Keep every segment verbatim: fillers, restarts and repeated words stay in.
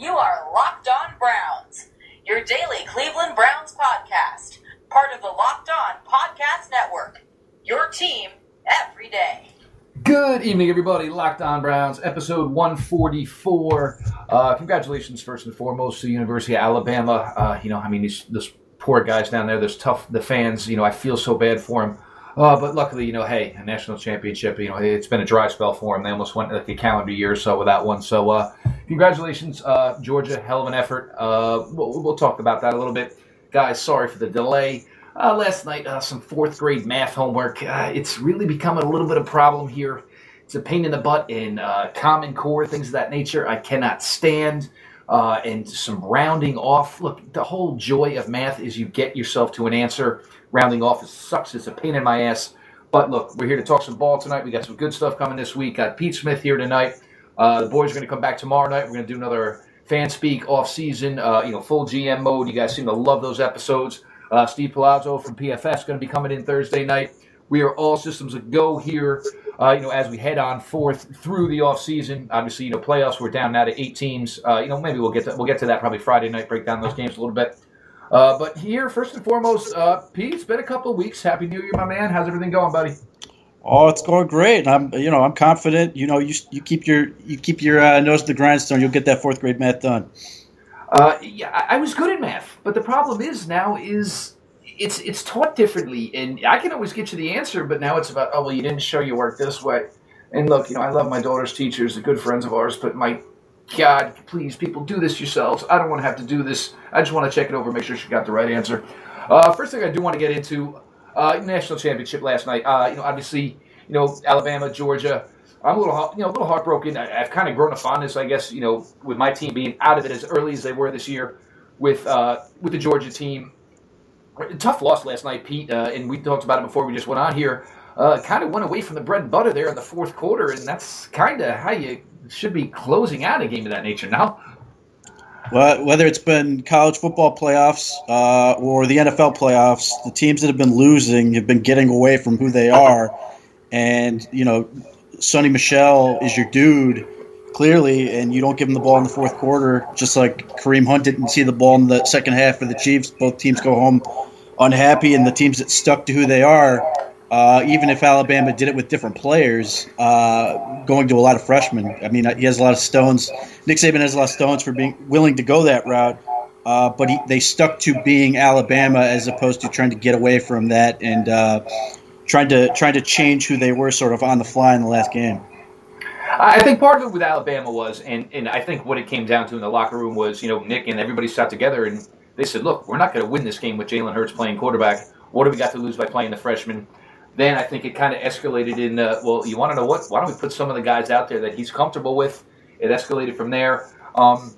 You are Locked On Browns, your daily Cleveland Browns podcast, part of the Locked On Podcast Network, your team every day. Good evening, everybody. Locked On Browns, episode one forty-four. Uh, congratulations, first and foremost, to the University of Alabama. Uh, you know, I mean, these, those poor guys down there, those tough, the fans, you know, I feel so bad for them. Uh, but luckily, you know, hey, a national championship, you know, it's been a dry spell for them. They almost went like a calendar year or so without one. So uh, congratulations, uh, Georgia. Hell of an effort. Uh, we'll, we'll talk about that a little bit. Guys, sorry for the delay. Uh, last night, uh, some fourth grade math homework. Uh, it's really become a little bit of a problem here. It's a pain in the butt in uh, Common Core, things of that nature. I cannot stand. Uh, and some rounding off. Look, the whole joy of math is you get yourself to an answer. Rounding off is sucks. It's a pain in my ass. But look, we're here to talk some ball tonight. We got some good stuff coming this week. Got Pete Smith here tonight. Uh, the boys are going to come back tomorrow night. We're going to do another fan speak off season. Uh, you know, full G M mode. You guys seem to love those episodes. Uh, Steve Palazzo from P F S is going to be coming in Thursday night. We are all systems a go here. Uh, you know, as we head on forth through the offseason, obviously, you know, playoffs, we're down now to eight teams. Uh, you know, maybe we'll get to, we'll get to that probably Friday night, break down those games a little bit. Uh, but here, first and foremost, uh, Pete, it's been a couple of weeks. Happy New Year, my man. How's everything going, buddy? Oh, it's going great. I'm, you know, I'm confident. You know, you you keep your you keep your uh, nose to the grindstone. You'll get that fourth grade math done. Uh, yeah, I, I was good at math, but the problem is now is. It's it's taught differently, and I can always get you the answer, but now it's about, oh, well, you didn't show your work this way. And look, you know, I love my daughter's teachers, they're good friends of ours, but my God, please, people, do this yourselves. I don't want to have to do this. I just want to check it over, make sure she got the right answer. Uh, first thing I do want to get into, uh, national championship last night. Uh, you know, obviously, you know, Alabama, Georgia. I'm a little, you know, a little heartbroken. I, I've kind of grown a fondness, I guess, you know, with my team being out of it as early as they were this year with uh, with the Georgia team. Tough loss last night, Pete, uh, and we talked about it before we just went on here. Uh, kind of went away from the bread and butter there in the fourth quarter, and that's kind of how you should be closing out a game of that nature now. Well, whether it's been college football playoffs uh, or the N F L playoffs, the teams that have been losing have been getting away from who they are. And, you know, Sonny Michel is your dude, clearly, and you don't give him the ball in the fourth quarter, just like Kareem Hunt didn't see the ball in the second half for the Chiefs. Both teams go home unhappy, and the teams that stuck to who they are, uh, even if Alabama did it with different players, uh, going to a lot of freshmen. I mean, he has a lot of stones. Nick Saban has a lot of stones for being willing to go that route, uh, but he, they stuck to being Alabama as opposed to trying to get away from that and uh, trying to trying to change who they were sort of on the fly in the last game. I think part of it with Alabama was, and, and I think what it came down to in the locker room was, you know, Nick and everybody sat together and they said, look, we're not going to win this game with Jalen Hurts playing quarterback. What do we got to lose by playing the freshman? Then I think it kind of escalated in, uh, well, you want to know what? Why don't we put some of the guys out there that he's comfortable with? It escalated from there. Um,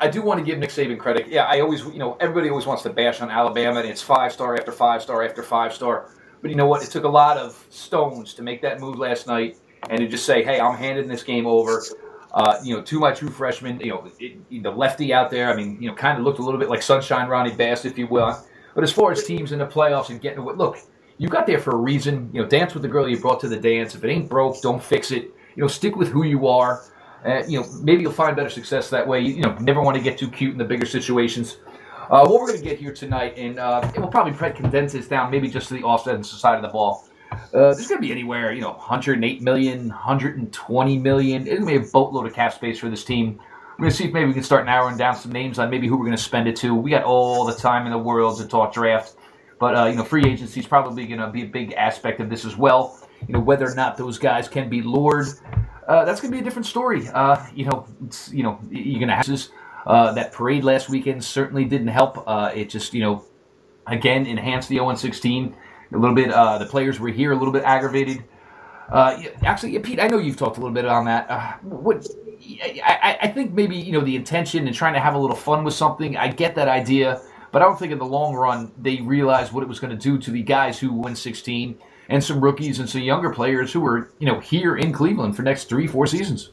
I do want to give Nick Saban credit. Yeah, I always, you know, everybody always wants to bash on Alabama, and it's five-star after five-star after five-star. But you know what? It took a lot of stones to make that move last night. And to just say, hey, I'm handing this game over, uh, you know, to my true freshman, you know, it, the lefty out there. I mean, you know, kind of looked a little bit like Sunshine Ronnie Bass, if you will. But as far as teams in the playoffs and getting away, look, you got there for a reason. You know, dance with the girl you brought to the dance. If it ain't broke, don't fix it. You know, stick with who you are. Uh, you know, maybe you'll find better success that way. You, you know, never want to get too cute in the bigger situations. Uh, what we're going to get here tonight, and uh, we'll probably condense this down maybe just to the offensive side of the ball. Uh, there's going to be anywhere, you know, one hundred eight million dollars, one hundred twenty million dollars. It's going to be a boatload of cap space for this team. We're going to see if maybe we can start narrowing down some names on maybe who we're going to spend it to. We got all the time in the world to talk draft. But, uh, you know, free agency is probably going to be a big aspect of this as well. You know, whether or not those guys can be lured, uh, that's going to be a different story. Uh, you know, it's, you know, you're going to have this. Uh, that parade last weekend certainly didn't help. Uh, it just, you know, again, enhanced the oh and sixteen. A little bit, uh, the players were here a little bit aggravated. Uh, actually, yeah, Pete, I know you've talked a little bit on that. Uh, what I, I think maybe, you know, the intention and trying to have a little fun with something, I get that idea. But I don't think in the long run they realized what it was going to do to the guys who won sixteen and some rookies and some younger players who were, you know, here in Cleveland for next three, four seasons.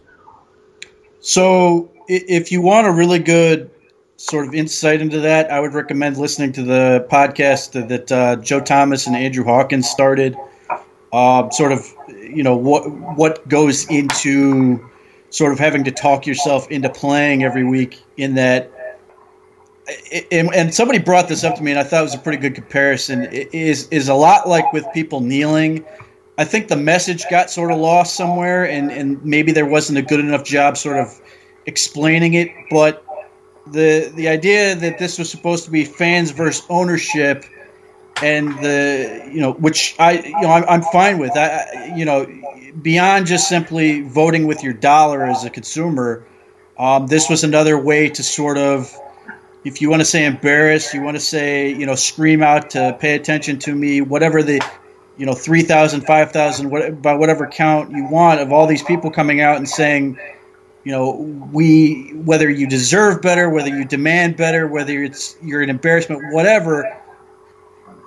So if you want a really good sort of insight into that, I would recommend listening to the podcast that uh, Joe Thomas and Andrew Hawkins started, uh, sort of, you know, what what goes into sort of having to talk yourself into playing every week in that. And, and somebody brought this up to me, and I thought it was a pretty good comparison. It is is a lot like with people kneeling. I think the message got sort of lost somewhere, and, and maybe there wasn't a good enough job sort of explaining it. But the the idea that this was supposed to be fans versus ownership, and the you know which I you know I'm, I'm fine with. I you know beyond just simply voting with your dollar as a consumer, um, this was another way to sort of. If you want to say embarrassed, you want to say, you know, scream out to pay attention to me, whatever the, you know, three thousand, five thousand, what, by whatever count you want of all these people coming out and saying, you know, we, whether you deserve better, whether you demand better, whether it's you're an embarrassment, whatever.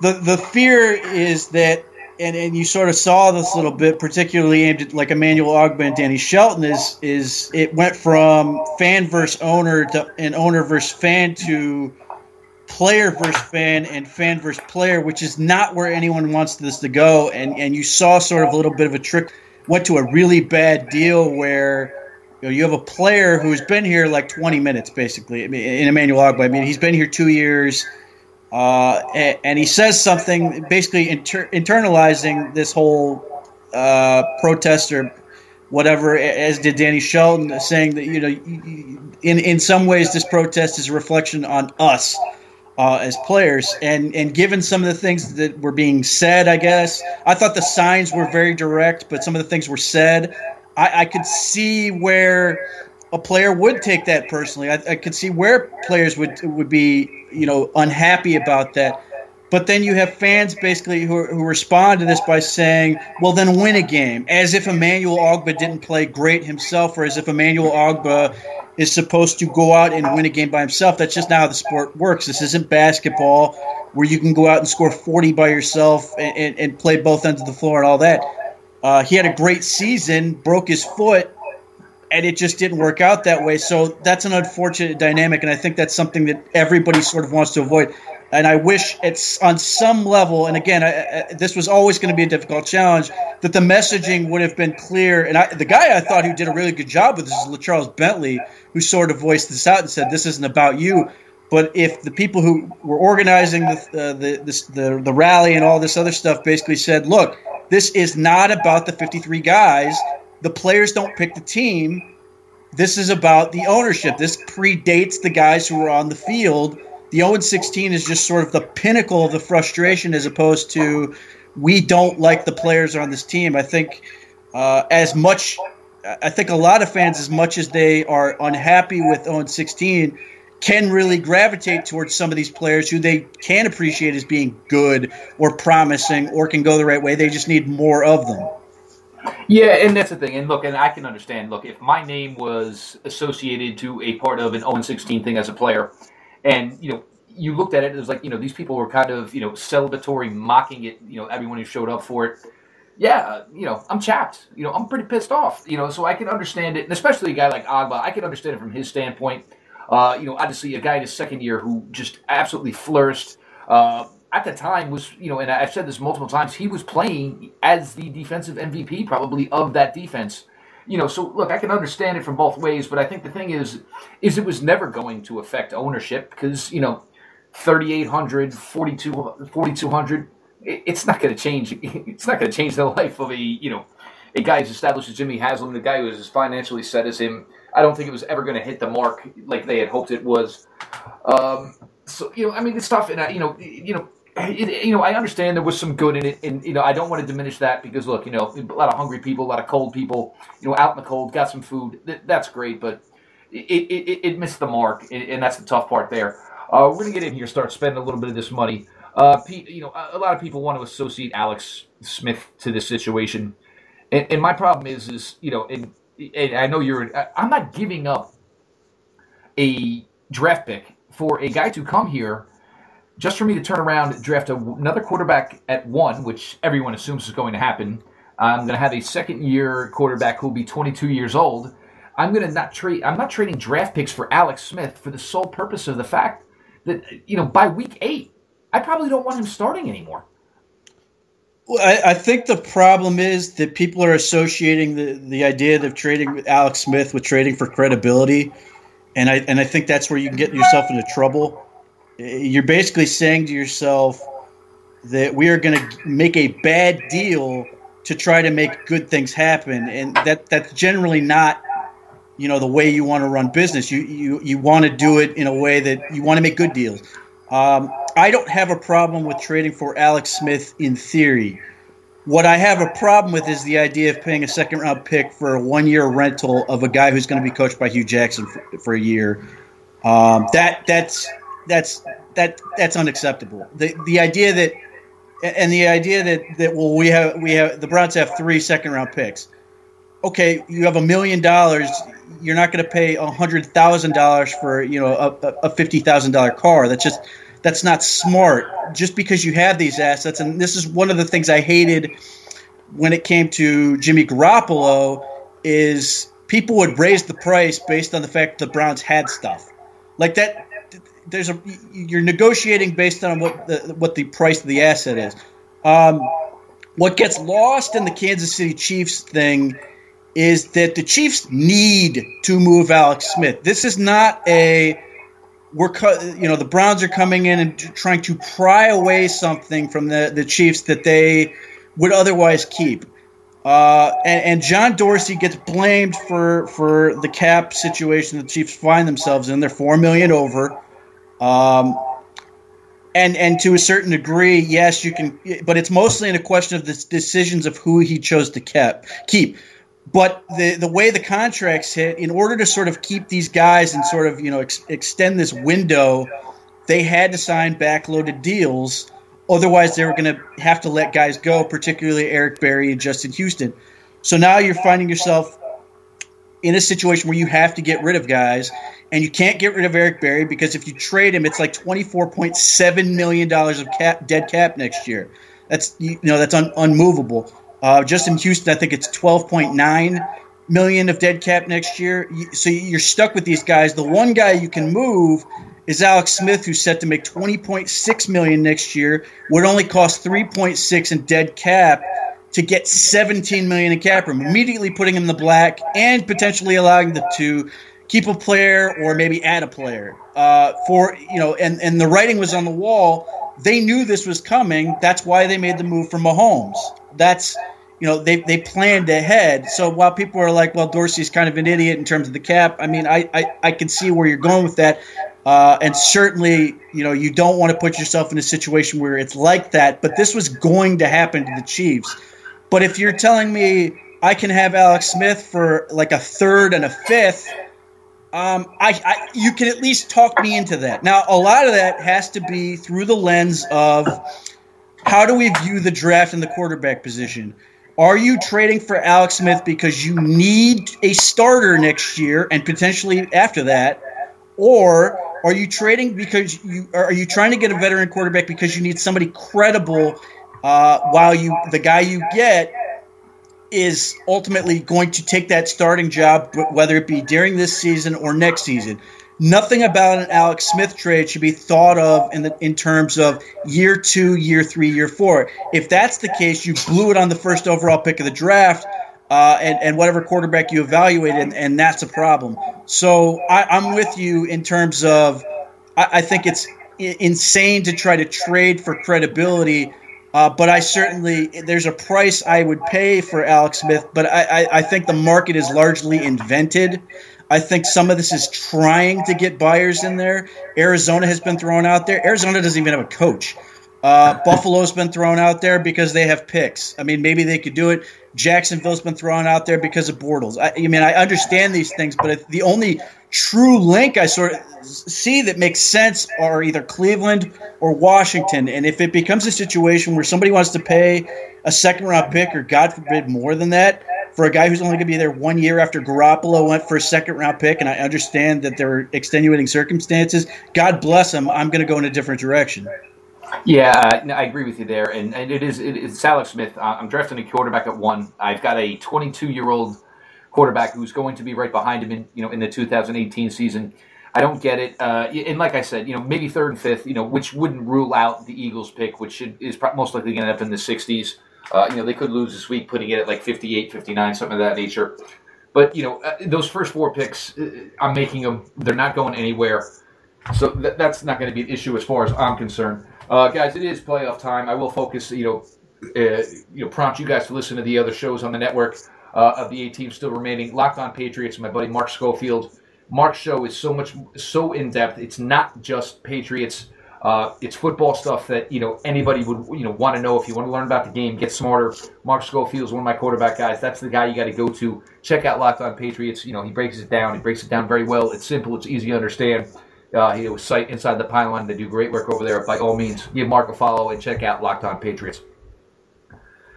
The the fear is that, and, and you sort of saw this a little bit, particularly aimed at like Emmanuel Ogbah and Danny Shelton, is is it went from fan versus owner to and owner versus fan to player versus fan and fan versus player, which is not where anyone wants this to go. And, and you saw sort of a little bit of a trick, went to a really bad deal where you know, you have a player who's been here like twenty minutes basically, I mean, in Emmanuel Ogbah. I mean, he's been here two years. Uh, and, and he says something, basically inter- internalizing this whole uh, protest or whatever, as did Danny Shelton, saying that you know, in in some ways, this protest is a reflection on us uh, as players. And and given some of the things that were being said, I guess I thought the signs were very direct, but some of the things were said. I, I could see where a player would take that personally. I, I could see where players would would be. You know, unhappy about that. But then you have fans basically who, who respond to this by saying, well, then win a game, as if Emmanuel Ogbah didn't play great himself or as if Emmanuel Ogbah is supposed to go out and win a game by himself. That's just not how the sport works. This isn't basketball where you can go out and score forty by yourself and, and, and play both ends of the floor and all that. Uh, he had a great season, broke his foot, and it just didn't work out that way. So that's an unfortunate dynamic, and I think that's something that everybody sort of wants to avoid. And I wish it's on some level, and again, I, I, this was always going to be a difficult challenge, that the messaging would have been clear. And I, the guy I thought who did a really good job with this is LaCharles Bentley, who sort of voiced this out and said, this isn't about you. But if the people who were organizing the uh, the, this, the the rally and all this other stuff basically said, look, this is not about the fifty-three guys. The players don't pick the team. This is about the ownership. This predates the guys who were on the field. The oh and sixteen is just sort of the pinnacle of the frustration as opposed to we don't like the players on this team. I think uh, as much – I think a lot of fans, as much as they are unhappy with oh and sixteen, can really gravitate towards some of these players who they can appreciate as being good or promising or can go the right way. They just need more of them. Yeah, and that's the thing. And look, and I can understand. Look, if my name was associated to a part of an oh and sixteen thing as a player, and you know, you looked at it, it was like you know, these people were kind of you know celebratory, mocking it. You know, everyone who showed up for it. Yeah, you know, I'm chapped. You know, I'm pretty pissed off. You know, so I can understand it, and especially a guy like Ogbah, I can understand it from his standpoint. Uh, you know, obviously a guy in his second year who just absolutely flourished. Uh, At the time was, you know, and I've said this multiple times, he was playing as the defensive M V P probably of that defense. You know, so look, I can understand it from both ways, but I think the thing is, is it was never going to affect ownership because, you know, thirty-eight hundred, forty-two hundred, it's not going to change. It's not going to change the life of a, you know, a guy as established as Jimmy Haslam, the guy who is as financially set as him. I don't think it was ever going to hit the mark like they had hoped it was. Um, so, you know, I mean, it's tough, and I, you know, you know, It, you know, I understand there was some good in it, and you know, I don't want to diminish that because look, you know, a lot of hungry people, a lot of cold people, you know, out in the cold, got some food. Th- that's great, but it it, it missed the mark, and, and that's the tough part there. Uh, we're gonna get in here, start spending a little bit of this money. Uh, Pete, you know, a, a lot of people want to associate Alex Smith to this situation, and, and my problem is, is you know, and, and I know you're, I, I'm not giving up a draft pick for a guy to come here. Just for me to turn around, draft a, another quarterback at one, which everyone assumes is going to happen. I'm going to have a second-year quarterback who will be twenty-two years old. I'm going to not trade. I'm not trading draft picks for Alex Smith for the sole purpose of the fact that you know by week eight, I probably don't want him starting anymore. I, I think the problem is that people are associating the, the idea of trading with Alex Smith with trading for credibility. And I and I think that's where you can get yourself into trouble. You're basically saying to yourself that we are going to make a bad deal to try to make good things happen. And that that's generally not, you know, the way you want to run business. You you, you want to do it in a way that you want to make good deals. Um, I don't have a problem with trading for Alex Smith in theory. What I have a problem with is the idea of paying a second-round pick for a one-year rental of a guy who's going to be coached by Hugh Jackson for, for a year. Um, that that's that's that that's unacceptable. The the idea that and the idea that, that well we have we have the Browns have three second-round picks. Okay, you have a million dollars. You're not going to pay a hundred thousand dollars for you know a, a fifty thousand dollar car. That's just. That's not smart just because you have these assets. And this is one of the things I hated when it came to Jimmy Garoppolo is people would raise the price based on the fact the Browns had stuff like that. There's a, you're negotiating based on what the, what the price of the asset is. Um, what gets lost in the Kansas City Chiefs thing is that the Chiefs need to move Alex Smith. This is not a, We're, you know, the Browns are coming in and trying to pry away something from the, the Chiefs that they would otherwise keep. Uh, and, and John Dorsey gets blamed for for the cap situation the Chiefs find themselves in. They're four million over, um, and and to a certain degree, yes, you can, but it's mostly in a question of the decisions of who he chose to cap keep. But the, the way the contracts hit, in order to sort of keep these guys and sort of, you know, ex- extend this window, they had to sign backloaded deals. Otherwise, they were going to have to let guys go, particularly Eric Berry and Justin Houston. So now you're finding yourself in a situation where you have to get rid of guys, and you can't get rid of Eric Berry because if you trade him, it's like twenty-four point seven million dollars of cap, dead cap next year. That's, you know, that's un- unmovable. Uh, Justin Houston, I think it's twelve point nine million dollars of dead cap next year. So you're stuck with these guys. The one guy you can move is Alex Smith, who's set to make twenty point six million dollars next year, would only cost three point six million dollars in dead cap to get seventeen million dollars in cap room, immediately putting him in the black and potentially allowing them to keep a player or maybe add a player. Uh, for you know, and, and the writing was on the wall. They knew this was coming. That's why they made the move for Mahomes. That's you know they they planned ahead. So while people are like, well, Dorsey's kind of an idiot in terms of the cap. I mean, I I, I can see where you're going with that, uh, and certainly you know you don't want to put yourself in a situation where it's like that. But this was going to happen to the Chiefs. But if you're telling me I can have Alex Smith for like a third and a fifth. Um, I, I you can at least talk me into that. Now, a lot of that has to be through the lens of how do we view the draft and the quarterback position? Are you trading for Alex Smith because you need a starter next year and potentially after that, or are you trading because you are you trying to get a veteran quarterback because you need somebody credible uh, while you the guy you get is ultimately going to take that starting job, whether it be during this season or next season. Nothing about an Alex Smith trade should be thought of in the, in terms of year two, year three, year four. If that's the case, you blew it on the first overall pick of the draft uh, and, and whatever quarterback you evaluated, and, and that's a problem. So I, I'm with you in terms of I, I think it's insane to try to trade for credibility. Uh, but I certainly – there's a price I would pay for Alex Smith, but I, I, I think the market is largely invented. I think some of this is trying to get buyers in there. Arizona has been thrown out there. Arizona doesn't even have a coach. Uh, Buffalo's been thrown out there because they have picks. I mean, maybe they could do it. Jacksonville's been thrown out there because of Bortles. I, I mean, I understand these things, but the only true link I sort of see that makes sense are either Cleveland or Washington. And if it becomes a situation where somebody wants to pay a second-round pick or, God forbid, more than that for a guy who's only going to be there one year after Garoppolo went for a second-round pick, and I understand that there are extenuating circumstances, God bless him, I'm going to go in a different direction. Yeah, I agree with you there, and, and it is it is Alex Smith. I'm drafting a quarterback at one. I've got a twenty-two-year-old quarterback who's going to be right behind him in you know in the two thousand eighteen season. I don't get it, uh, and like I said, you know maybe third and fifth, you know, which wouldn't rule out the Eagles pick, which should, is most likely going to end up in the sixties. Uh, you know, they could lose this week, putting it at like fifty-eight, fifty-nine, something of that nature. But, you know, those first four picks, I'm making them. They're not going anywhere. So th- that's not going to be an issue as far as I'm concerned. Uh, guys, it is playoff time. I will focus, you know, uh, you know, prompt you guys to listen to the other shows on the network uh, of the A team still remaining. Locked On Patriots, my buddy Mark Schofield. Mark's show is so much, so in-depth. It's not just Patriots. Uh, it's football stuff that, you know, anybody would, you know, want to know. If you want to learn about the game, get smarter. Mark Schofield is one of my quarterback guys. That's the guy you got to go to. Check out Locked On Patriots. You know, he breaks it down. He breaks it down very well. It's simple. It's easy to understand. Uh, he was site inside the pylon. They do great work over there. By all means, give Mark a follow and check out Locked On Patriots.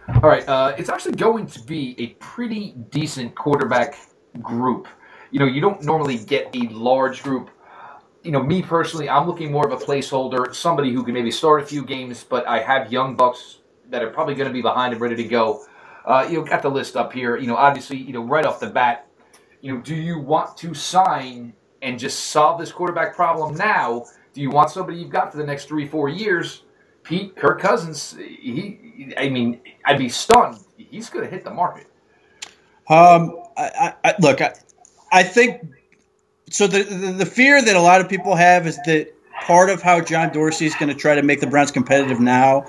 All right. Uh, it's actually going to be a pretty decent quarterback group. You know, you don't normally get a large group. You know, me personally, I'm looking more of a placeholder, somebody who can maybe start a few games, but I have young bucks that are probably going to be behind and ready to go. Uh, you know, got the list up here. You know, obviously, you know, right off the bat, you know, do you want to sign and just solve this quarterback problem now? Do you want somebody you've got for the next three, four years? Pete, Kirk Cousins, he, I mean, I'd be stunned. He's going to hit the market. Um, I, I look, I, I think... So the, the the fear that a lot of people have is that part of how John Dorsey is going to try to make the Browns competitive now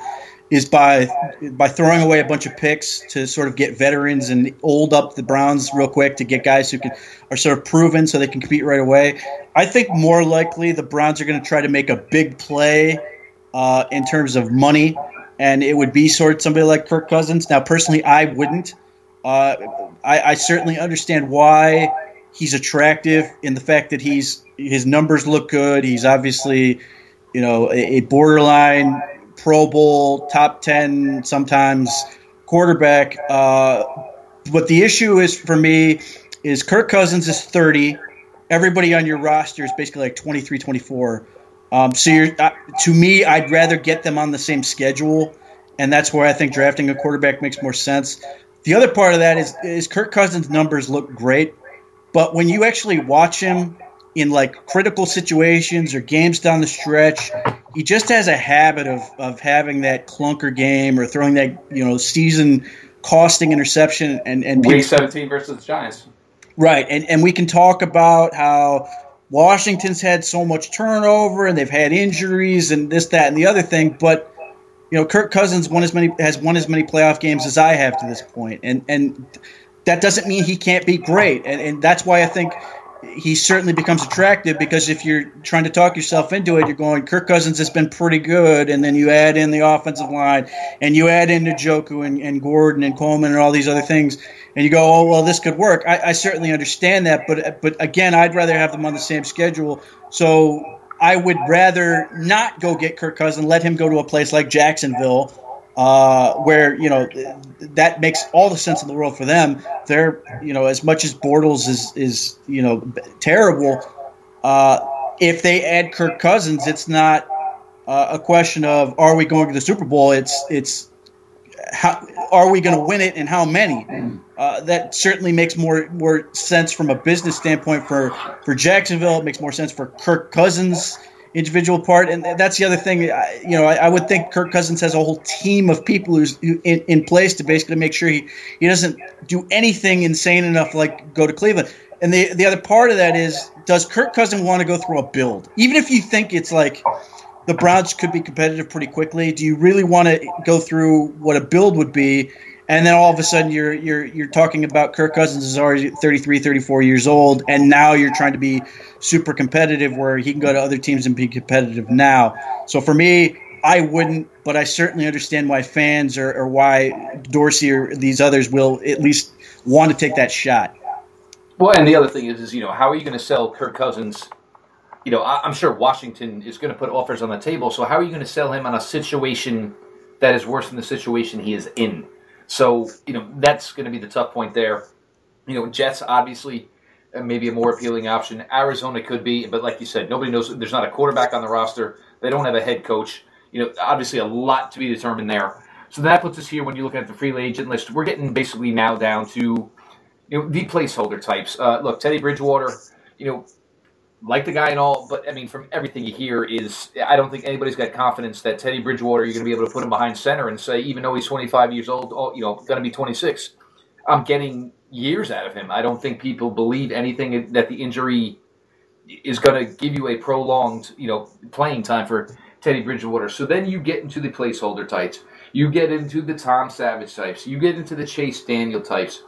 is by by throwing away a bunch of picks to sort of get veterans and old up the Browns real quick to get guys who can are sort of proven so they can compete right away. I think more likely the Browns are going to try to make a big play uh, in terms of money, and it would be sort of somebody like Kirk Cousins. Now, personally, I wouldn't. Uh, I, I certainly understand why. He's attractive in the fact that he's his numbers look good. He's obviously, you know, a borderline Pro Bowl, top ten sometimes quarterback. Uh, but the issue is for me is Kirk Cousins is thirty. Everybody on your roster is basically like twenty-three, twenty-four. Um, so you're, uh, to me, I'd rather get them on the same schedule, and that's where I think drafting a quarterback makes more sense. The other part of that is, is Kirk Cousins' numbers look great. But when you actually watch him in, like, critical situations or games down the stretch, he just has a habit of of having that clunker game or throwing that, you know, season-costing interception. And, and Week seventeen versus the Giants. Right, and, and we can talk about how Washington's had so much turnover and they've had injuries and this, that, and the other thing, but... You know, Kirk Cousins won as many has won as many playoff games as I have to this point, and and that doesn't mean he can't be great, and and that's why I think he certainly becomes attractive, because if you're trying to talk yourself into it, you're going, Kirk Cousins has been pretty good, and then you add in the offensive line, and you add in Njoku and, and Gordon and Coleman and all these other things, and you go, oh, well, this could work. I, I certainly understand that, but but again, I'd rather have them on the same schedule, so... I would rather not go get Kirk Cousins, let him go to a place like Jacksonville, uh, where, you know, that makes all the sense in the world for them. They're, you know, as much as Bortles is, is you know, terrible, uh, if they add Kirk Cousins, it's not uh, a question of are we going to the Super Bowl? It's it's how are we going to win it and how many? Uh, that certainly makes more, more sense from a business standpoint for, for Jacksonville. It makes more sense for Kirk Cousins' individual part. And that's the other thing. You know, I, I would think Kirk Cousins has a whole team of people who's in, in place to basically make sure he, he doesn't do anything insane enough like go to Cleveland. And the, the other part of that is, does Kirk Cousins want to go through a build? Even if you think it's like the Browns could be competitive pretty quickly, do you really want to go through what a build would be? And then all of a sudden you're you're you're talking about Kirk Cousins is already thirty-three, thirty-four years old, and now you're trying to be super competitive where he can go to other teams and be competitive now. So for me, I wouldn't, but I certainly understand why fans or, or why Dorsey or these others will at least want to take that shot. Well, and the other thing is, is you know, how are you going to sell Kirk Cousins? You know, I'm sure Washington is going to put offers on the table, so how are you going to sell him on a situation that is worse than the situation he is in? So, you know, that's going to be the tough point there. You know, Jets, obviously, uh, maybe a more appealing option. Arizona could be, but like you said, nobody knows. There's not a quarterback on the roster. They don't have a head coach. You know, obviously a lot to be determined there. So that puts us here when you look at the free agent list. We're getting basically now down to, you know, the placeholder types. Uh, look, Teddy Bridgewater, you know, like the guy and all, but I mean, from everything you hear is, I don't think anybody's got confidence that Teddy Bridgewater, you're going to be able to put him behind center and say, even though he's twenty-five years old, oh, you know, going to be twenty-six, I'm getting years out of him. I don't think people believe anything that the injury is going to give you a prolonged, you know, playing time for Teddy Bridgewater. So then you get into the placeholder types. You get into the Tom Savage types. You get into the Chase Daniel types.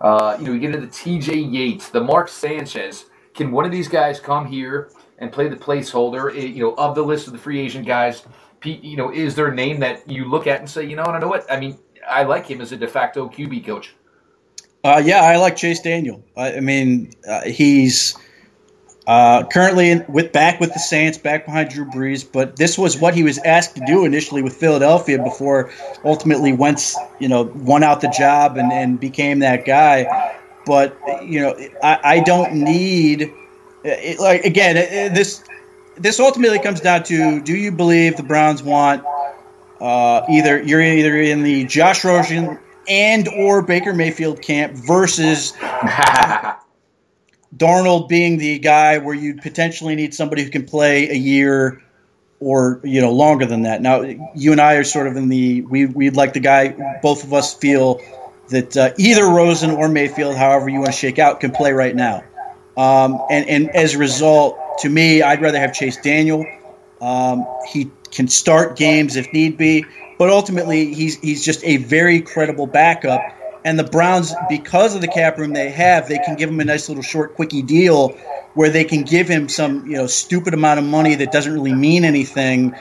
Uh, you know, you get into the T J Yates, the Mark Sanchez. Can one of these guys come here and play the placeholder? You know, of the list of the free agent guys, Pete, you know, is there a name that you look at and say, you know, I don't know what? I mean, I like him as a de facto Q B coach. Uh, yeah, I like Chase Daniel. I, I mean, uh, he's uh, currently in, with back with the Saints, back behind Drew Brees, but this was what he was asked to do initially with Philadelphia before ultimately Wentz, you know, won out the job and, and became that guy. But, you know, I, I don't need – like again, this this ultimately comes down to, do you believe the Browns want uh, either – you're either in the Josh Rosen and or Baker Mayfield camp versus Darnold being the guy where you potentially need somebody who can play a year or, you know, longer than that. Now, you and I are sort of in the we, – we'd like the guy – both of us feel – that uh, either Rosen or Mayfield, however you want to shake out, can play right now. Um, and, and as a result, to me, I'd rather have Chase Daniel. Um, he can start games if need be, but ultimately he's he's just a very credible backup. And the Browns, because of the cap room they have, they can give him a nice little short, quickie deal where they can give him some, you know, stupid amount of money that doesn't really mean anything,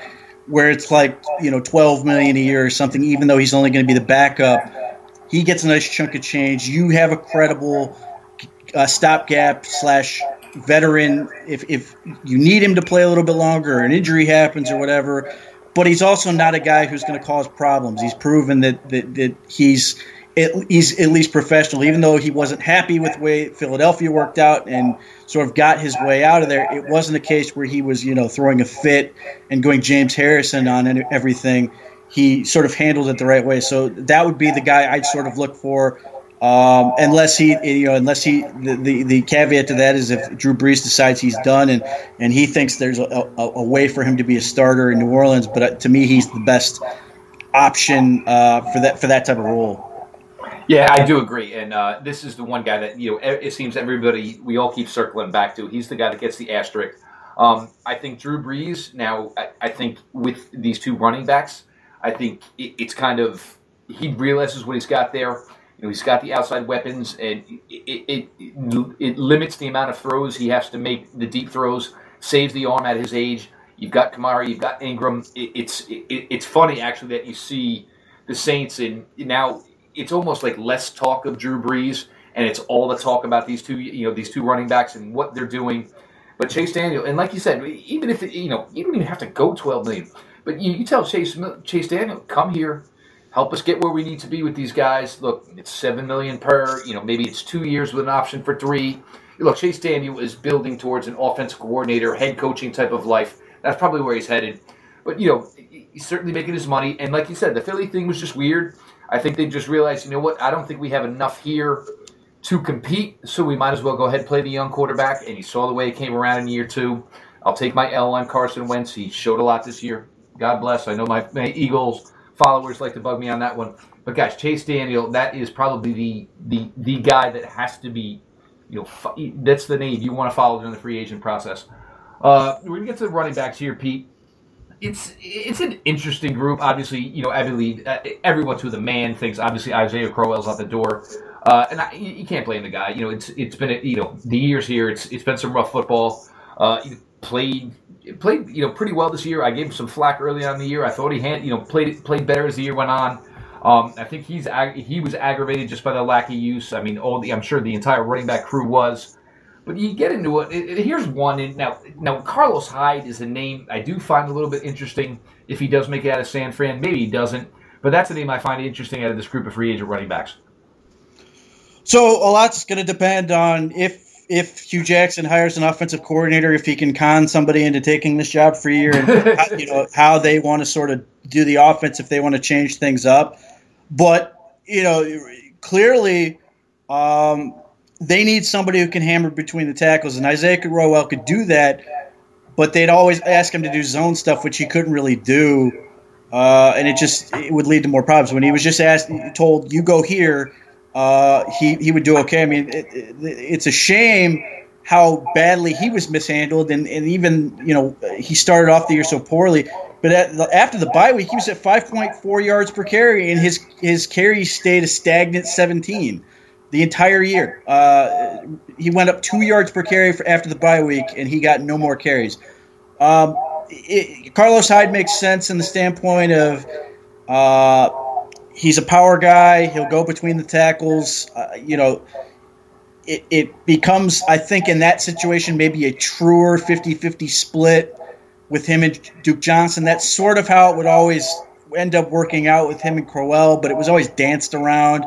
where it's like, you know, twelve million dollars a year or something, even though he's only going to be the backup. He gets a nice chunk of change. You have a credible uh, stopgap slash veteran if if you need him to play a little bit longer or an injury happens or whatever. But he's also not a guy who's going to cause problems. He's proven that that, that he's, at, he's at least professional. Even though he wasn't happy with the way Philadelphia worked out and sort of got his way out of there, it wasn't a case where he was, you know, throwing a fit and going James Harrison on and everything. He sort of handled it the right way, so that would be the guy I'd sort of look for, um, unless he, you know, unless he. The, the, the caveat to that is if Drew Brees decides he's done and, and he thinks there's a, a, a way for him to be a starter in New Orleans, but to me, he's the best option uh, for that for that type of role. Yeah, I do agree, and uh, this is the one guy that, you know, it seems everybody we all keep circling back to. He's the guy that gets the asterisk. Um, I think Drew Brees. Now, I, I think with these two running backs, I think it's kind of, he realizes what he's got there. You know, he's got the outside weapons, and it, it it limits the amount of throws he has to make, the deep throws, saves the arm at his age. You've got Kamara, you've got Ingram. It, it's it, it's funny, actually, that you see the Saints, and now it's almost like less talk of Drew Brees, and it's all the talk about these two, you know, these two running backs and what they're doing. But Chase Daniel, and like you said, even if, you know, you don't even have to go twelve million. But you, you tell Chase Chase Daniel, come here, help us get where we need to be with these guys. Look, it's seven million per. You know, maybe it's two years with an option for three. Look, Chase Daniel is building towards an offensive coordinator, head coaching type of life. That's probably where he's headed. But you know, he's certainly making his money. And like you said, the Philly thing was just weird. I think they just realized, you know what? I don't think we have enough here to compete. So we might as well go ahead and play the young quarterback. And you saw the way it came around in year two. I'll take my L on Carson Wentz. He showed a lot this year. God bless. I know my, my Eagles followers like to bug me on that one. But, gosh, Chase Daniel, that is probably the the, the guy that has to be, you know, f- that's the name you want to follow during the free agent process. Uh, we're going to get to the running backs here, Pete. It's it's an interesting group. Obviously, you know, I believe uh, everyone to the man thinks, obviously, Isaiah Crowell's out the door. Uh, and I, you can't blame the guy. You know, it's it's been, a, you know, the years here, it's it's been some rough football. Uh, played... Played, you know, pretty well this year. I gave him some flack early on in the year. I thought he had, you know, played played better as the year went on. Um, I think he's he was aggravated just by the lack of use. I mean, all the I'm sure the entire running back crew was. But you get into it. it, it here's one. And now, now Carlos Hyde is a name I do find a little bit interesting. If he does make it out of San Fran, maybe he doesn't. But that's a name I find interesting out of this group of free agent running backs. So a lot's going to depend on if. If Hugh Jackson hires an offensive coordinator, if he can con somebody into taking this job for a year, and how, you know, how they want to sort of do the offense, if they want to change things up. But, you know, clearly um, they need somebody who can hammer between the tackles, and Isaiah Crowell could do that, but they'd always ask him to do zone stuff, which he couldn't really do, uh, and it just it would lead to more problems. When he was just asked, told, you go here, uh, he, he would do okay. I mean, it, it, it's a shame how badly he was mishandled, and, and even, you know, he started off the year so poorly. But at the, after the bye week, he was at five point four yards per carry, and his his carries stayed a stagnant seventeen the entire year. Uh, he went up two yards per carry for after the bye week, and he got no more carries. Um, it, Carlos Hyde makes sense in the standpoint of uh, he's a power guy. He'll go between the tackles. Uh, you know, it, it becomes, I think, in that situation, maybe a truer fifty-fifty split with him and Duke Johnson. That's sort of how it would always end up working out with him and Crowell, but it was always danced around.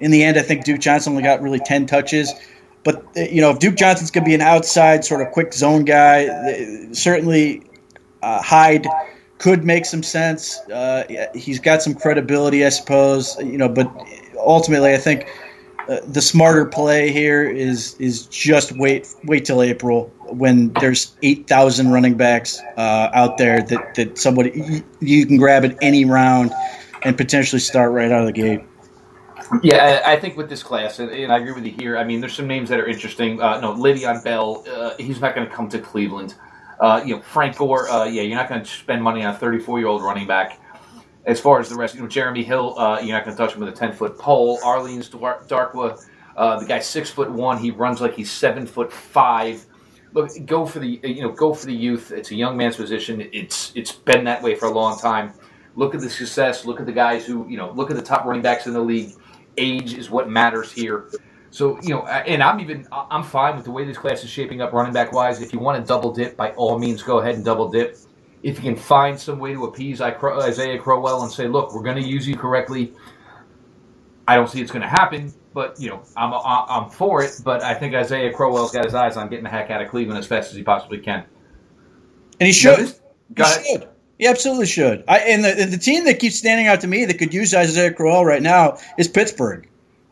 In the end, I think Duke Johnson only got really ten touches. But, you know, if Duke Johnson's going to be an outside sort of quick zone guy, certainly uh, Hyde could make some sense. Uh, he's got some credibility, I suppose, you know, but ultimately I think uh, the smarter play here is is just wait wait till April when there's eight thousand running backs uh, out there that, that somebody you can grab at any round and potentially start right out of the gate. Yeah, I think with this class, and, and I agree with you here, I mean, there's some names that are interesting. Uh, no, Le'Veon Bell, uh, he's not going to come to Cleveland. Uh, you know, Frank Gore, uh, yeah, you're not going to spend money on a thirty-four-year-old running back. As far as the rest, you know, Jeremy Hill, uh, you're not going to touch him with a ten-foot pole. Arlene's Darkwa, uh, the guy's six foot one. He runs like he's seven foot five. Look, go for the, you know, go for the youth. It's a young man's position. It's it's been that way for a long time. Look at the success. Look at the guys who, you know, look at the top running backs in the league. Age is what matters here. So, you know, and I'm even, I'm fine with the way this class is shaping up running back wise. If you want to double dip, by all means, go ahead and double dip. If you can find some way to appease Isaiah Crowell and say, look, we're going to use you correctly. I don't see it's going to happen, but, you know, I'm I'm for it. But I think Isaiah Crowell's got his eyes on getting the heck out of Cleveland as fast as he possibly can. And he should. You know, got he it. should. He absolutely should. I, and the the team that keeps standing out to me that could use Isaiah Crowell right now is Pittsburgh.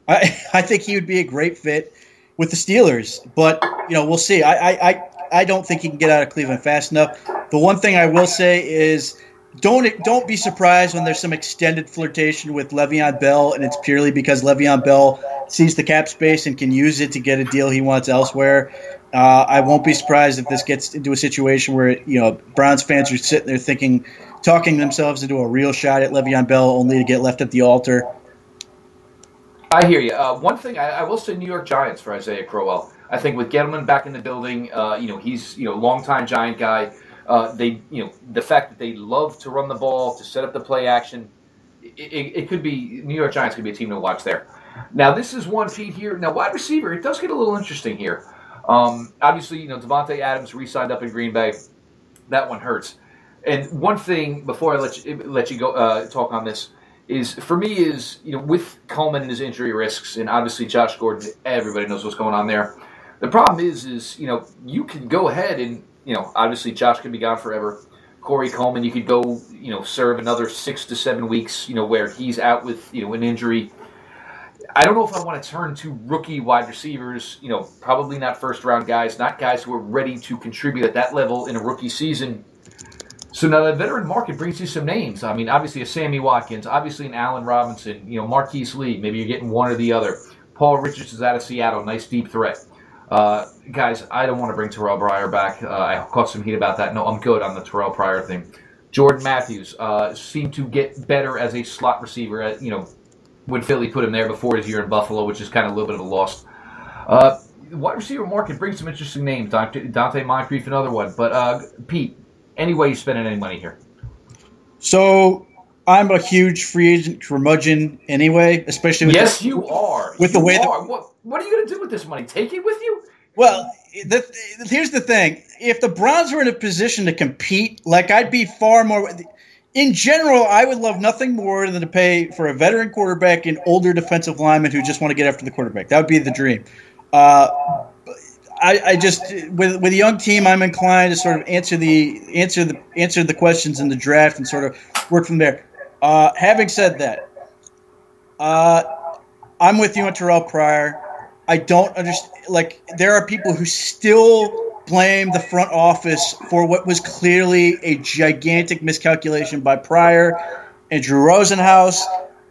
I I think he would be a great fit with the Steelers, but you know we'll see. I I I don't think he can get out of Cleveland fast enough. The one thing I will say is don't don't be surprised when there's some extended flirtation with Le'Veon Bell, and it's purely because Le'Veon Bell sees the cap space and can use it to get a deal he wants elsewhere. Uh, I won't be surprised if this gets into a situation where, you know, Browns fans are sitting there thinking, talking themselves into a real shot at Le'Veon Bell only to get left at the altar. I hear you. Uh, one thing, I, I will say New York Giants for Isaiah Crowell. I think with Gettleman back in the building, uh, you know, he's, you know, longtime Giant guy. Uh, they, you know, the fact that they love to run the ball, to set up the play action, it, it, it could be, New York Giants could be a team to watch there. Now, this is one feed here. Now, wide receiver, it does get a little interesting here. Um, obviously, you know, Devontae Adams re-signed up in Green Bay. That one hurts. And one thing before I let you, let you go uh, talk on this is, for me, is, you know, with Coleman and his injury risks, and obviously Josh Gordon, everybody knows what's going on there. The problem is, is you know, you can go ahead and, you know, obviously Josh could be gone forever. Corey Coleman, you could go, you know, serve another six to seven weeks, you know, where he's out with, you know, an injury. I don't know if I want to turn to rookie wide receivers, you know, probably not first-round guys, not guys who are ready to contribute at that level in a rookie season. So now the veteran market brings you some names. I mean, obviously a Sammy Watkins, obviously an Allen Robinson, you know, Marquise Lee. Maybe you're getting one or the other. Paul Richardson's out of Seattle, nice deep threat. Uh, guys, I don't want to bring Terrell Pryor back. Uh, I caught some heat about that. No, I'm good on the Terrell Pryor thing. Jordan Matthews uh, seemed to get better as a slot receiver, at, you know, when Philly put him there before his year in Buffalo, which is kind of a little bit of a loss. Uh, wide receiver market brings some interesting names. Dante Moncrief, another one. But, uh, Pete, any way you're spending any money here? So, I'm a huge free agent curmudgeon anyway, especially with Yes, the, you are. With you the way are. The, what, what are you going to do with this money? Take it with you? Well, the, here's the thing. If the Browns were in a position to compete, like, I'd be far more – in general, I would love nothing more than to pay for a veteran quarterback and older defensive linemen who just want to get after the quarterback. That would be the dream. Uh, I, I just with with a young team, I'm inclined to sort of answer the answer the answer the questions in the draft and sort of work from there. Uh, having said that, uh, I'm with you on Terrell Pryor. I don't understand. Like, there are people who still blame the front office for what was clearly a gigantic miscalculation by Pryor and Drew Rosenhaus.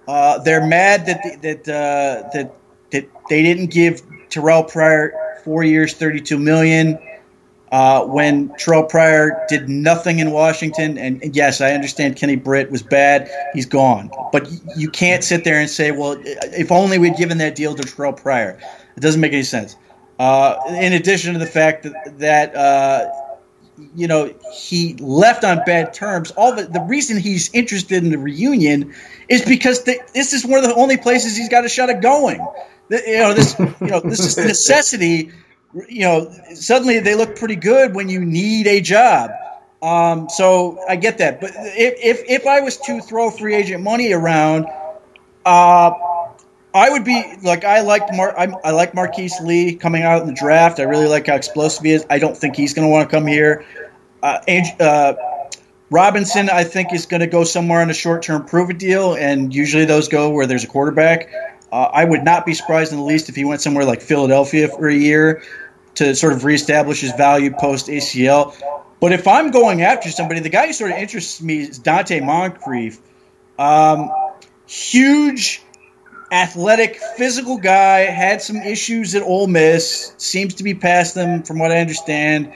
Uh, they're mad that the, that uh, that that they didn't give Terrell Pryor four years, thirty-two million dollars uh, when Terrell Pryor did nothing in Washington. And, and yes, I understand Kenny Britt was bad; he's gone. But you can't sit there and say, "Well, if only we'd given that deal to Terrell Pryor." It doesn't make any sense. Uh, in addition to the fact that, that uh, you know, he left on bad terms. All the, the reason he's interested in the reunion is because th- this is one of the only places he's got a shot at going. The, you know, this you know this is necessity. You know, suddenly they look pretty good when you need a job. Um, so I get that. But if if, if I was to throw free agent money around, uh, I would be like I liked Mar- I, I like Marquise Lee coming out in the draft. I really like how explosive he is. I don't think he's going to want to come here. Uh, and, uh, Robinson, I think, is going to go somewhere on a short-term prove-it deal, and usually those go where there's a quarterback. Uh, I would not be surprised in the least if he went somewhere like Philadelphia for a year to sort of reestablish his value post-A C L. But if I'm going after somebody, the guy who sort of interests me is Dante Moncrief. Um, huge athletic, physical guy, had some issues at Ole Miss, seems to be past them from what I understand,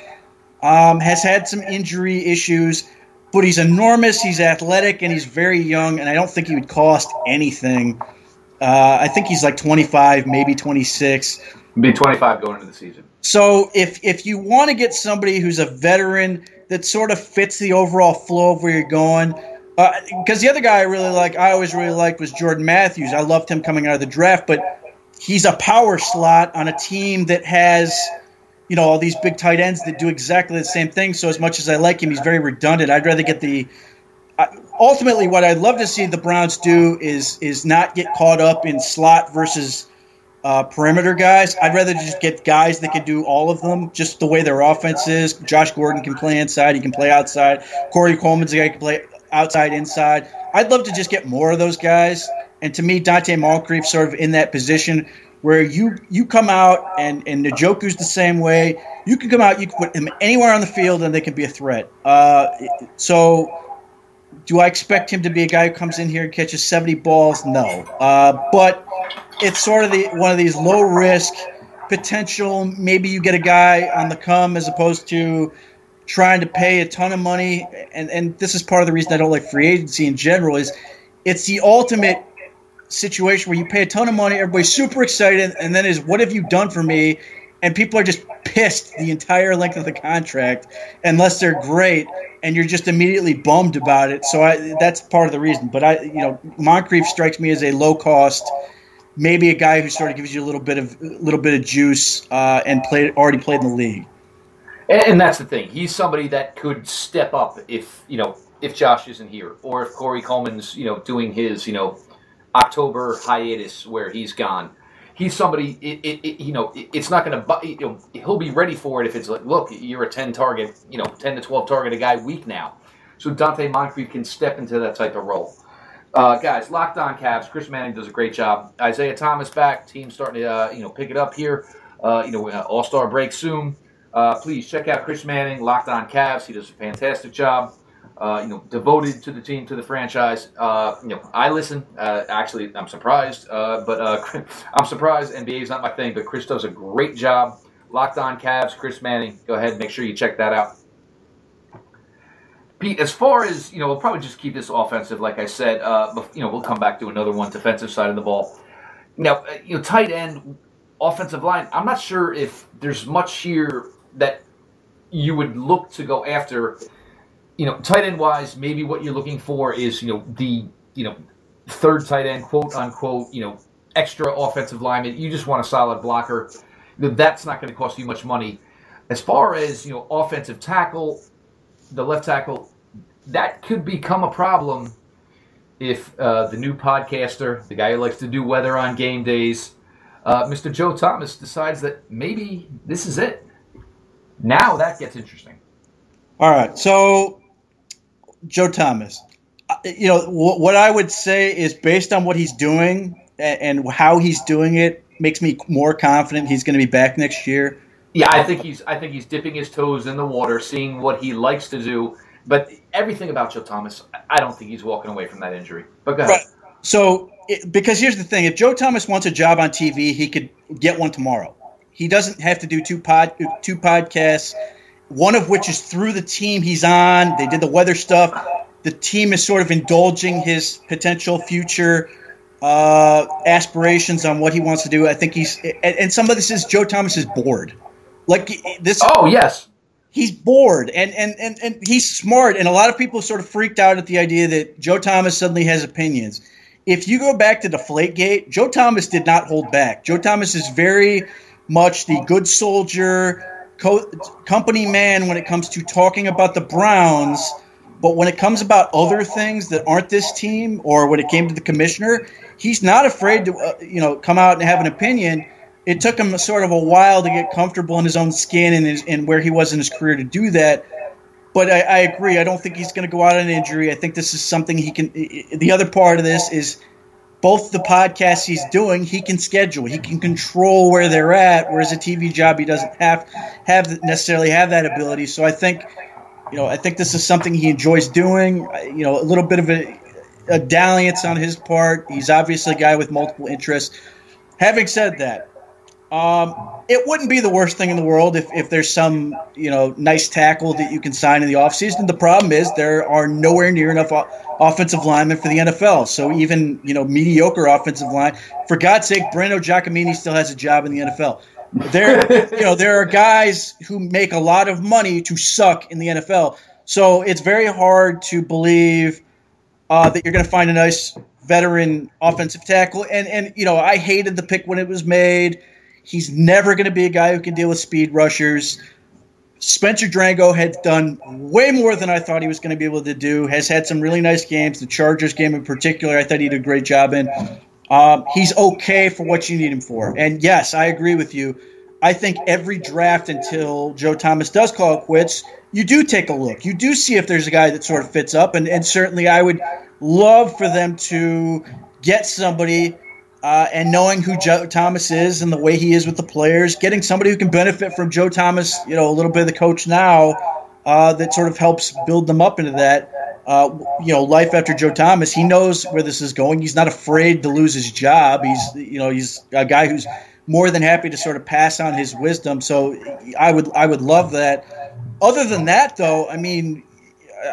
um, has had some injury issues, but he's enormous, he's athletic, and he's very young, and I don't think he would cost anything. Uh, I think he's like twenty-five, maybe twenty-six. Be twenty-five going into the season. So if if you want to get somebody who's a veteran that sort of fits the overall flow of where you're going – Because uh, the other guy I really like, I always really liked, was Jordan Matthews. I loved him coming out of the draft, but he's a power slot on a team that has, you know, all these big tight ends that do exactly the same thing. So as much as I like him, he's very redundant. I'd rather get the uh, – ultimately what I'd love to see the Browns do is is not get caught up in slot versus uh, perimeter guys. I'd rather just get guys that can do all of them, just the way their offense is. Josh Gordon can play inside. He can play outside. Corey Coleman's a guy who can play – outside, inside. I'd love to just get more of those guys. And to me, Dante Moncrief sort of in that position where you, you come out and, and Njoku's the same way. You can come out, you can put him anywhere on the field and they can be a threat. Uh, so do I expect him to be a guy who comes in here and catches seventy balls? No. Uh, but it's sort of the one of these low risk potential. Maybe you get a guy on the come as opposed to trying to pay a ton of money, and, and this is part of the reason I don't like free agency in general, is it's the ultimate situation where you pay a ton of money, everybody's super excited, and then is, what have you done for me? And people are just pissed the entire length of the contract, unless they're great, and you're just immediately bummed about it. So I, that's part of the reason. But I, you know, Moncrief strikes me as a low-cost, maybe a guy who sort of gives you a little bit of little bit of juice uh, and played already played in the league. And that's the thing. He's somebody that could step up if, you know, if Josh isn't here, or if Corey Coleman's, you know, doing his, you know, October hiatus where he's gone. He's somebody, it, it, it, you know, it, it's not going to, you know, he'll be ready for it if it's like, look, you're a ten target, you know, ten to twelve target a guy week now. So Dante Moncrief can step into that type of role. Uh, guys, Locked On Cavs. Chris Manning does a great job. Isaiah Thomas back. Team's starting to, uh, you know, pick it up here. Uh, you know, All-Star break soon. Uh, please check out Chris Manning, Locked On Cavs. He does a fantastic job. Uh, you know, devoted to the team, to the franchise. Uh, you know, I listen. Uh, actually, I'm surprised, uh, but uh, I'm surprised. N B A is not my thing, but Chris does a great job. Locked On Cavs, Chris Manning. Go ahead, and make sure you check that out. Pete, as far as you know, we'll probably just keep this offensive, like I said. Uh, but, you know, we'll come back to another one, defensive side of the ball. Now, you know, tight end, offensive line. I'm not sure if there's much here that you would look to go after, you know, tight end wise. Maybe what you're looking for is, you know, the, you know, third tight end, quote unquote, you know, extra offensive lineman. You just want a solid blocker. That's not going to cost you much money. As far as, you know, offensive tackle, the left tackle, that could become a problem if uh, the new podcaster, the guy who likes to do weather on game days, uh, Mister Joe Thomas, decides that maybe this is it. Now that gets interesting. All right, so Joe Thomas, you know, what I would say is based on what he's doing and how he's doing it, makes me more confident he's going to be back next year. Yeah, I think he's I think he's dipping his toes in the water, seeing what he likes to do. But everything about Joe Thomas, I don't think he's walking away from that injury. But go ahead. Right. So, it, because here's the thing. If Joe Thomas wants a job on T V, he could get one tomorrow. He doesn't have to do two pod, two podcasts, one of which is through the team he's on. They did the weather stuff. The team is sort of indulging his potential future uh, aspirations on what he wants to do. I think he's – and some of this is Joe Thomas is bored. Like this. Oh, yes. He's bored, and, and, and, and he's smart, and a lot of people sort of freaked out at the idea that Joe Thomas suddenly has opinions. If you go back to Deflategate, Joe Thomas did not hold back. Joe Thomas is very – much the good soldier, co- company man when it comes to talking about the Browns, but when it comes about other things that aren't this team, or when it came to the commissioner, he's not afraid to uh, you know come out and have an opinion. It took him sort of a while to get comfortable in his own skin and, his, and where he was in his career to do that. But I, I agree. I don't think he's going to go out on an injury. I think this is something he can – the other part of this is – both the podcasts he's doing, he can schedule. He can control where they're at, whereas a T V job, he doesn't have have necessarily have that ability. So I think, you know, I think this is something he enjoys doing. You know, a little bit of a, a dalliance on his part. He's obviously a guy with multiple interests. Having said that, um, it wouldn't be the worst thing in the world if, if there's some, you know, nice tackle that you can sign in the offseason. The problem is there are nowhere near enough off- offensive linemen for the N F L. So even, you know, mediocre offensive line, for God's sake, Brando Giacomini still has a job in the N F L. There, you know, there are guys who make a lot of money to suck in the N F L. So it's very hard to believe uh, that you're going to find a nice veteran offensive tackle. And, and, you know, I hated the pick when it was made. He's never going to be a guy who can deal with speed rushers. Spencer Drango had done way more than I thought he was going to be able to do, has had some really nice games. The Chargers game in particular, I thought he did a great job in. Um, he's okay for what you need him for. And, yes, I agree with you. I think every draft until Joe Thomas does call it quits, you do take a look. You do see if there's a guy that sort of fits up. And, and certainly I would love for them to get somebody – Uh, and knowing who Joe Thomas is and the way he is with the players, getting somebody who can benefit from Joe Thomas, you know, a little bit of the coach now, uh, that sort of helps build them up into that, uh, you know, life after Joe Thomas. He knows where this is going. He's not afraid to lose his job. He's, you know, he's a guy who's more than happy to sort of pass on his wisdom. So I would, I would love that. Other than that, though, I mean,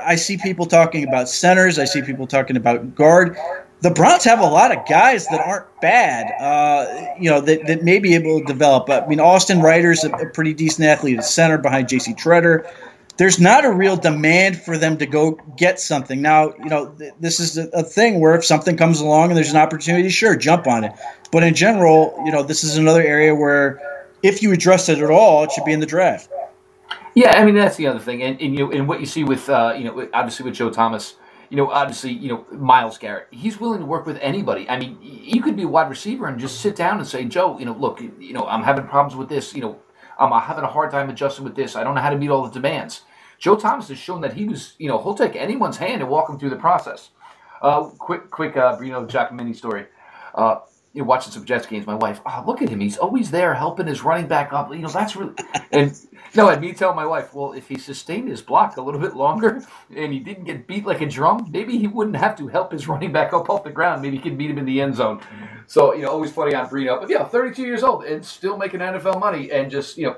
I see people talking about centers. I see people talking about guard. The Browns have a lot of guys that aren't bad, uh, you know, that, that may be able to develop. I mean, Austin Ryder's a, a pretty decent athlete at center behind J C Treader. There's not a real demand for them to go get something. Now, you know, th- this is a, a thing where if something comes along and there's an opportunity, sure, jump on it. But in general, you know, this is another area where if you address it at all, it should be in the draft. Yeah, I mean, that's the other thing. And, and you know, and what you see with, uh, you know, obviously with Joe Thomas – you know, obviously, you know, Myles Garrett, he's willing to work with anybody. I mean, you could be a wide receiver and just sit down and say, Joe, you know, look, you know, I'm having problems with this. You know, I'm having a hard time adjusting with this. I don't know how to meet all the demands. Joe Thomas has shown that he was, you know, he'll take anyone's hand and walk them through the process. Uh, quick, quick, uh, you know, Giacomini story. Uh, you know, watching some Jets games, my wife, oh, look at him. He's always there helping his running back up. You know, that's really – and no, and me telling my wife, well, if he sustained his block a little bit longer and he didn't get beat like a drum, maybe he wouldn't have to help his running back up off the ground. Maybe he could beat him in the end zone. So, you know, always funny on Brino. But, yeah, thirty-two years old and still making N F L money and just, you know,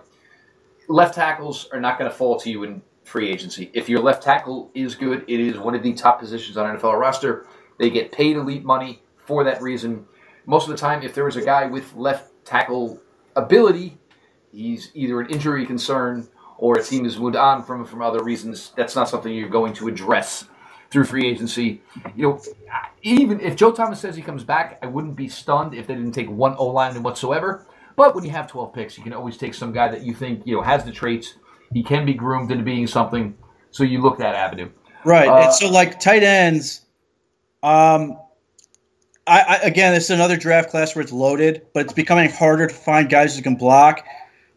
left tackles are not going to fall to you in free agency. If your left tackle is good, it is one of the top positions on N F L roster. They get paid elite money for that reason. Most of the time, if there is a guy with left tackle ability, he's either an injury concern or a team has moved on from from other reasons. That's not something you're going to address through free agency. You know, even if Joe Thomas says he comes back, I wouldn't be stunned if they didn't take one O-line whatsoever. But when you have twelve picks, you can always take some guy that you think, you know, has the traits. He can be groomed into being something. So you look that avenue. Right. Uh, and so, like, tight ends um, – I, I, again, it's another draft class where it's loaded, but it's becoming harder to find guys who can block.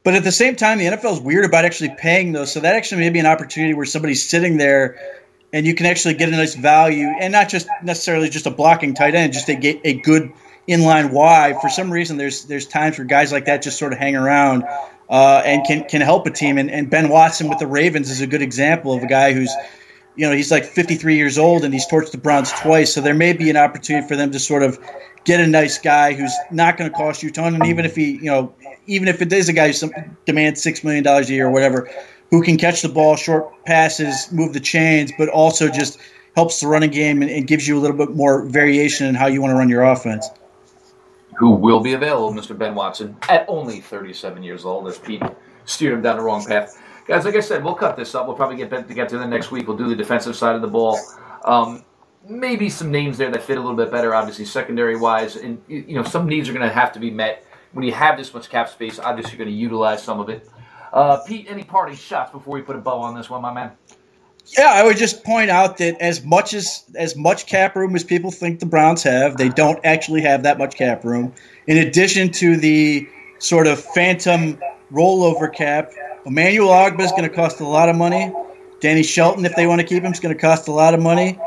But at the same time, the N F L is weird about actually paying those, so that actually may be an opportunity where somebody's sitting there and you can actually get a nice value, and not just necessarily just a blocking tight end, just a, a good inline wide. For some reason, there's there's times where guys like that just sort of hang around uh, and can can help a team. And, and Ben Watson with the Ravens is a good example of a guy who's, you know, he's like fifty-three years old and he's torched the Browns twice. So there may be an opportunity for them to sort of get a nice guy who's not going to cost you a ton. And even if he, you know, even if it is a guy who some, demands six million dollars a year or whatever, who can catch the ball, short passes, move the chains, but also just helps the running game and, and gives you a little bit more variation in how you want to run your offense. Who will be available, Mister Ben Watson, at only thirty-seven years old, as Pete steered him down the wrong path. Guys, like I said, we'll cut this up. We'll probably get to get to the next week. We'll do the defensive side of the ball. Um, maybe some names there that fit a little bit better, obviously, secondary-wise. And, you know, some needs are going to have to be met. When you have this much cap space, obviously you're going to utilize some of it. Uh, Pete, any parting shots before we put a bow on this one, my man? Yeah, I would just point out that as much as as much cap room as people think the Browns have, they don't actually have that much cap room. In addition to the sort of phantom rollover cap, Emmanuel Ogbah is going to cost a lot of money. Danny Shelton, if they want to keep him, is going to cost a lot of money.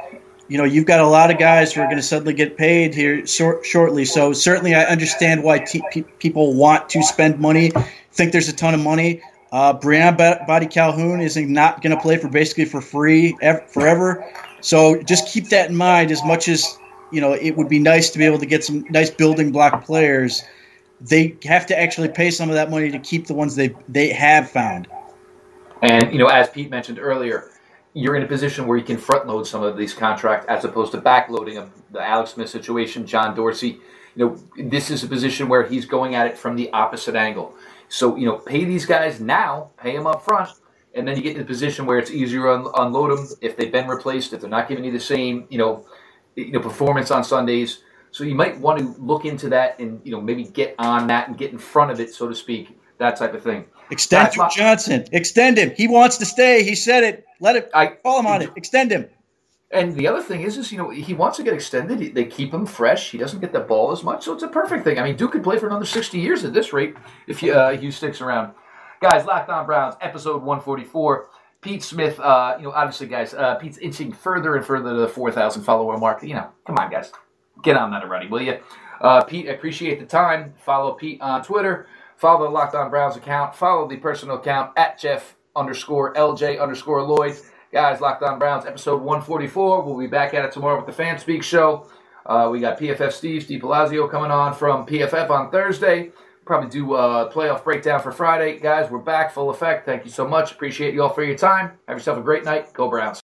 You know, you've got a lot of guys who are going to suddenly get paid here short, shortly. So certainly I understand why te- pe- people want to spend money, think there's a ton of money. Uh, Breon Body Calhoun is not going to play for basically for free ev- forever. So just keep that in mind. As much as, you know, it would be nice to be able to get some nice building block players, they have to actually pay some of that money to keep the ones they they have found. And, you know, as Pete mentioned earlier, you're in a position where you can front load some of these contracts as opposed to backloading them. The Alex Smith situation, John Dorsey, you know, this is a position where he's going at it from the opposite angle. So, you know, pay these guys now, pay them up front, and then you get in a position where it's easier to un- unload them if they've been replaced, if they're not giving you the same, you know, you know, performance on Sundays. So you might want to look into that and, you know, maybe get on that and get in front of it, so to speak, that type of thing. Extend Duke Johnson. Extend him. He wants to stay. He said it. Let it. I call him on it. Extend him. And the other thing is, is, you know, he wants to get extended. They keep him fresh. He doesn't get the ball as much, so it's a perfect thing. I mean, Duke could play for another sixty years at this rate if he, uh, he sticks around. Guys, Locked On Browns, episode one forty-four. Pete Smith, uh, you know, obviously, guys, uh, Pete's inching further and further to the four thousand follower mark. You know, come on, guys. Get on that already, will you? Uh, Pete, appreciate the time. Follow Pete on Twitter. Follow the Locked On Browns account. Follow the personal account at Jeff underscore LJ underscore Lloyd. Guys, Locked On Browns, episode one forty-four. We'll be back at it tomorrow with the Fan Speak Show. Uh, we got P F F Steve, Steve Palazzo coming on from P F F on Thursday. Probably do a playoff breakdown for Friday. Guys, we're back, full effect. Thank you so much. Appreciate you all for your time. Have yourself a great night. Go Browns.